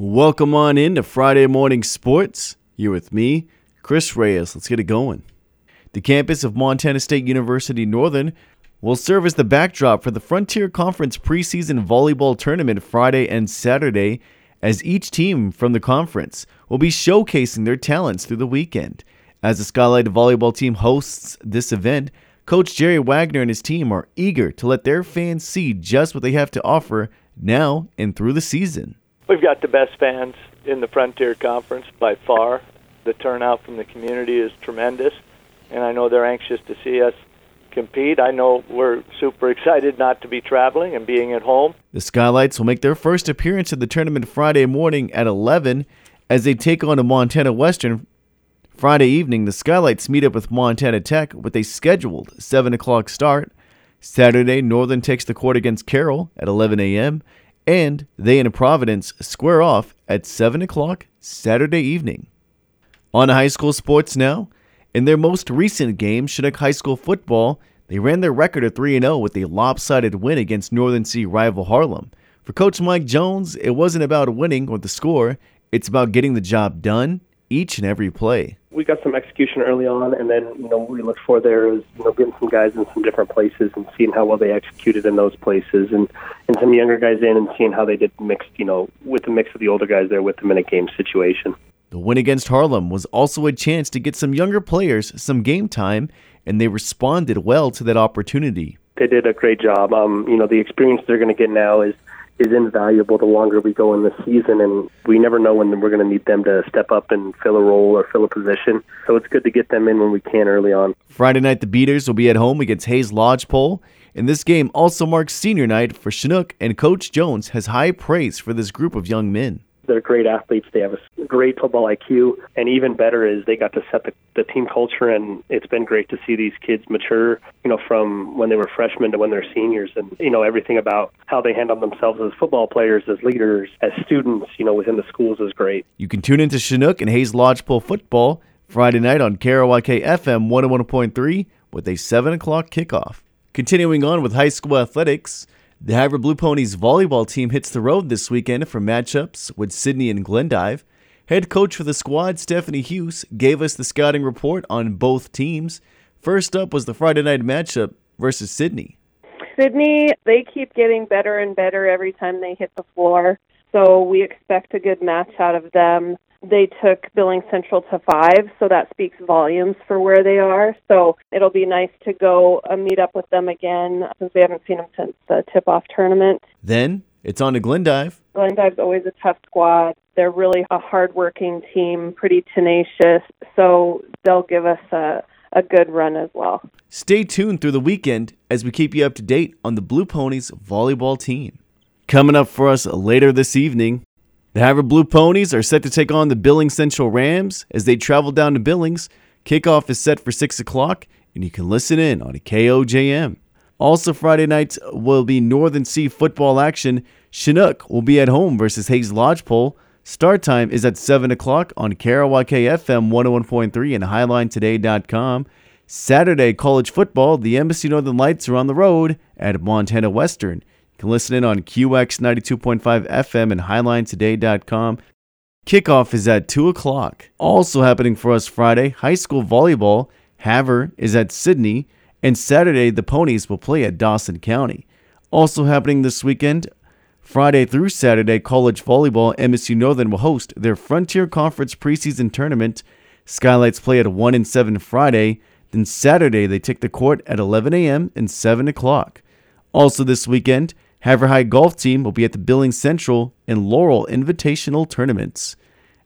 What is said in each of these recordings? Welcome on in to Friday Morning Sports. You're with me, Chris Reyes. Let's get it going. The campus of Montana State University Northern will serve as the backdrop for the Frontier Conference preseason volleyball tournament Friday and Saturday, as each team from the conference will be showcasing their talents through the weekend. As the Skylight Volleyball team hosts this event, Coach Jerry Wagner and his team are eager to let their fans see just what they have to offer now and through the season. We've got the best fans in the Frontier Conference by far. The turnout from the community is tremendous, and I know they're anxious to see us compete. I know we're super excited not to be traveling and being at home. The Skylights will make their first appearance at the tournament Friday morning at 11 as they take on a Montana Western. Friday evening, the Skylights meet up with Montana Tech with a scheduled 7 o'clock start. Saturday, Northern takes the court against Carroll at 11 a.m., and they and Providence square off at 7 o'clock Saturday evening. On to high school sports now. In their most recent game, Chinook High School football, they ran their record at 3-0 with a lopsided win against Northern Sea rival Harlem. For Coach Mike Jones, it wasn't about winning or the score. It's about getting the job done each and every play. We got some execution early on, and then what we looked for there is getting some guys in some different places and seeing how well they executed in those places, and some younger guys in and seeing how they did mixed, with the mix of the older guys there with the minute game situation. The win against Harlem was also a chance to get some younger players some game time, and they responded well to that opportunity. They did a great job. The experience they're going to get now is invaluable the longer we go in the season, and we never know when we're going to need them to step up and fill a role or fill a position, so it's good to get them in when we can early on. Friday night, the Beaters will be at home against Hayes Lodge Pole, and this game also marks senior night for Chinook, and Coach Jones has high praise for this group of young men. They're great athletes. They have a great football IQ, and even better is they got to set the team culture, and it's been great to see these kids mature, from when they were freshmen to when they're seniors, and, everything about how they handle themselves as football players, as leaders, as students, within the schools is great. You can tune into Chinook and Hayes Lodge Pole football Friday night on KRYK FM 101.3 with a 7 o'clock kickoff. Continuing on with high school athletics, the Havre Blue Ponies volleyball team hits the road this weekend for matchups with Sydney and Glendive. Head coach for the squad, Stephanie Hughes, gave us the scouting report on both teams. First up was the Friday night matchup versus Sydney. Sydney, they keep getting better and better every time they hit the floor, so we expect a good match out of them. They took Billings Central to 5, so that speaks volumes for where they are. So it'll be nice to go meet up with them again, since we haven't seen them since the tip-off tournament. Then it's on to Glendive. Glendive's always a tough squad. They're really a hard-working team, pretty tenacious, so they'll give us a good run as well. Stay tuned through the weekend as we keep you up to date on the Blue Ponies volleyball team. Coming up for us later this evening, the Havre Blue Ponies are set to take on the Billings Central Rams as they travel down to Billings. Kickoff is set for 6 o'clock, and you can listen in on KOJM. Also Friday nights will be Northern Sea football action. Chinook will be at home versus Hayes Lodge Pole. Start time is at 7 o'clock on KRYK FM 101.3 and HighlineToday.com. Saturday college football, the Embassy Northern Lights are on the road at Montana Western. You can listen in on QX92.5 FM and HighlineToday.com. Kickoff is at 2 o'clock. Also happening for us Friday, high school volleyball. Havre is at Sydney. And Saturday, the Ponies will play at Dawson County. Also happening this weekend, Friday through Saturday, college volleyball. MSU Northern will host their Frontier Conference preseason tournament. Skylights play at 1 and 7 Friday. Then Saturday, they take the court at 11 a.m. and 7 o'clock. Also this weekend, Haverhill Golf Team will be at the Billings Central and Laurel Invitational Tournaments.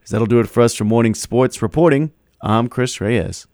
So that'll do it for us for morning sports reporting. I'm Chris Reyes.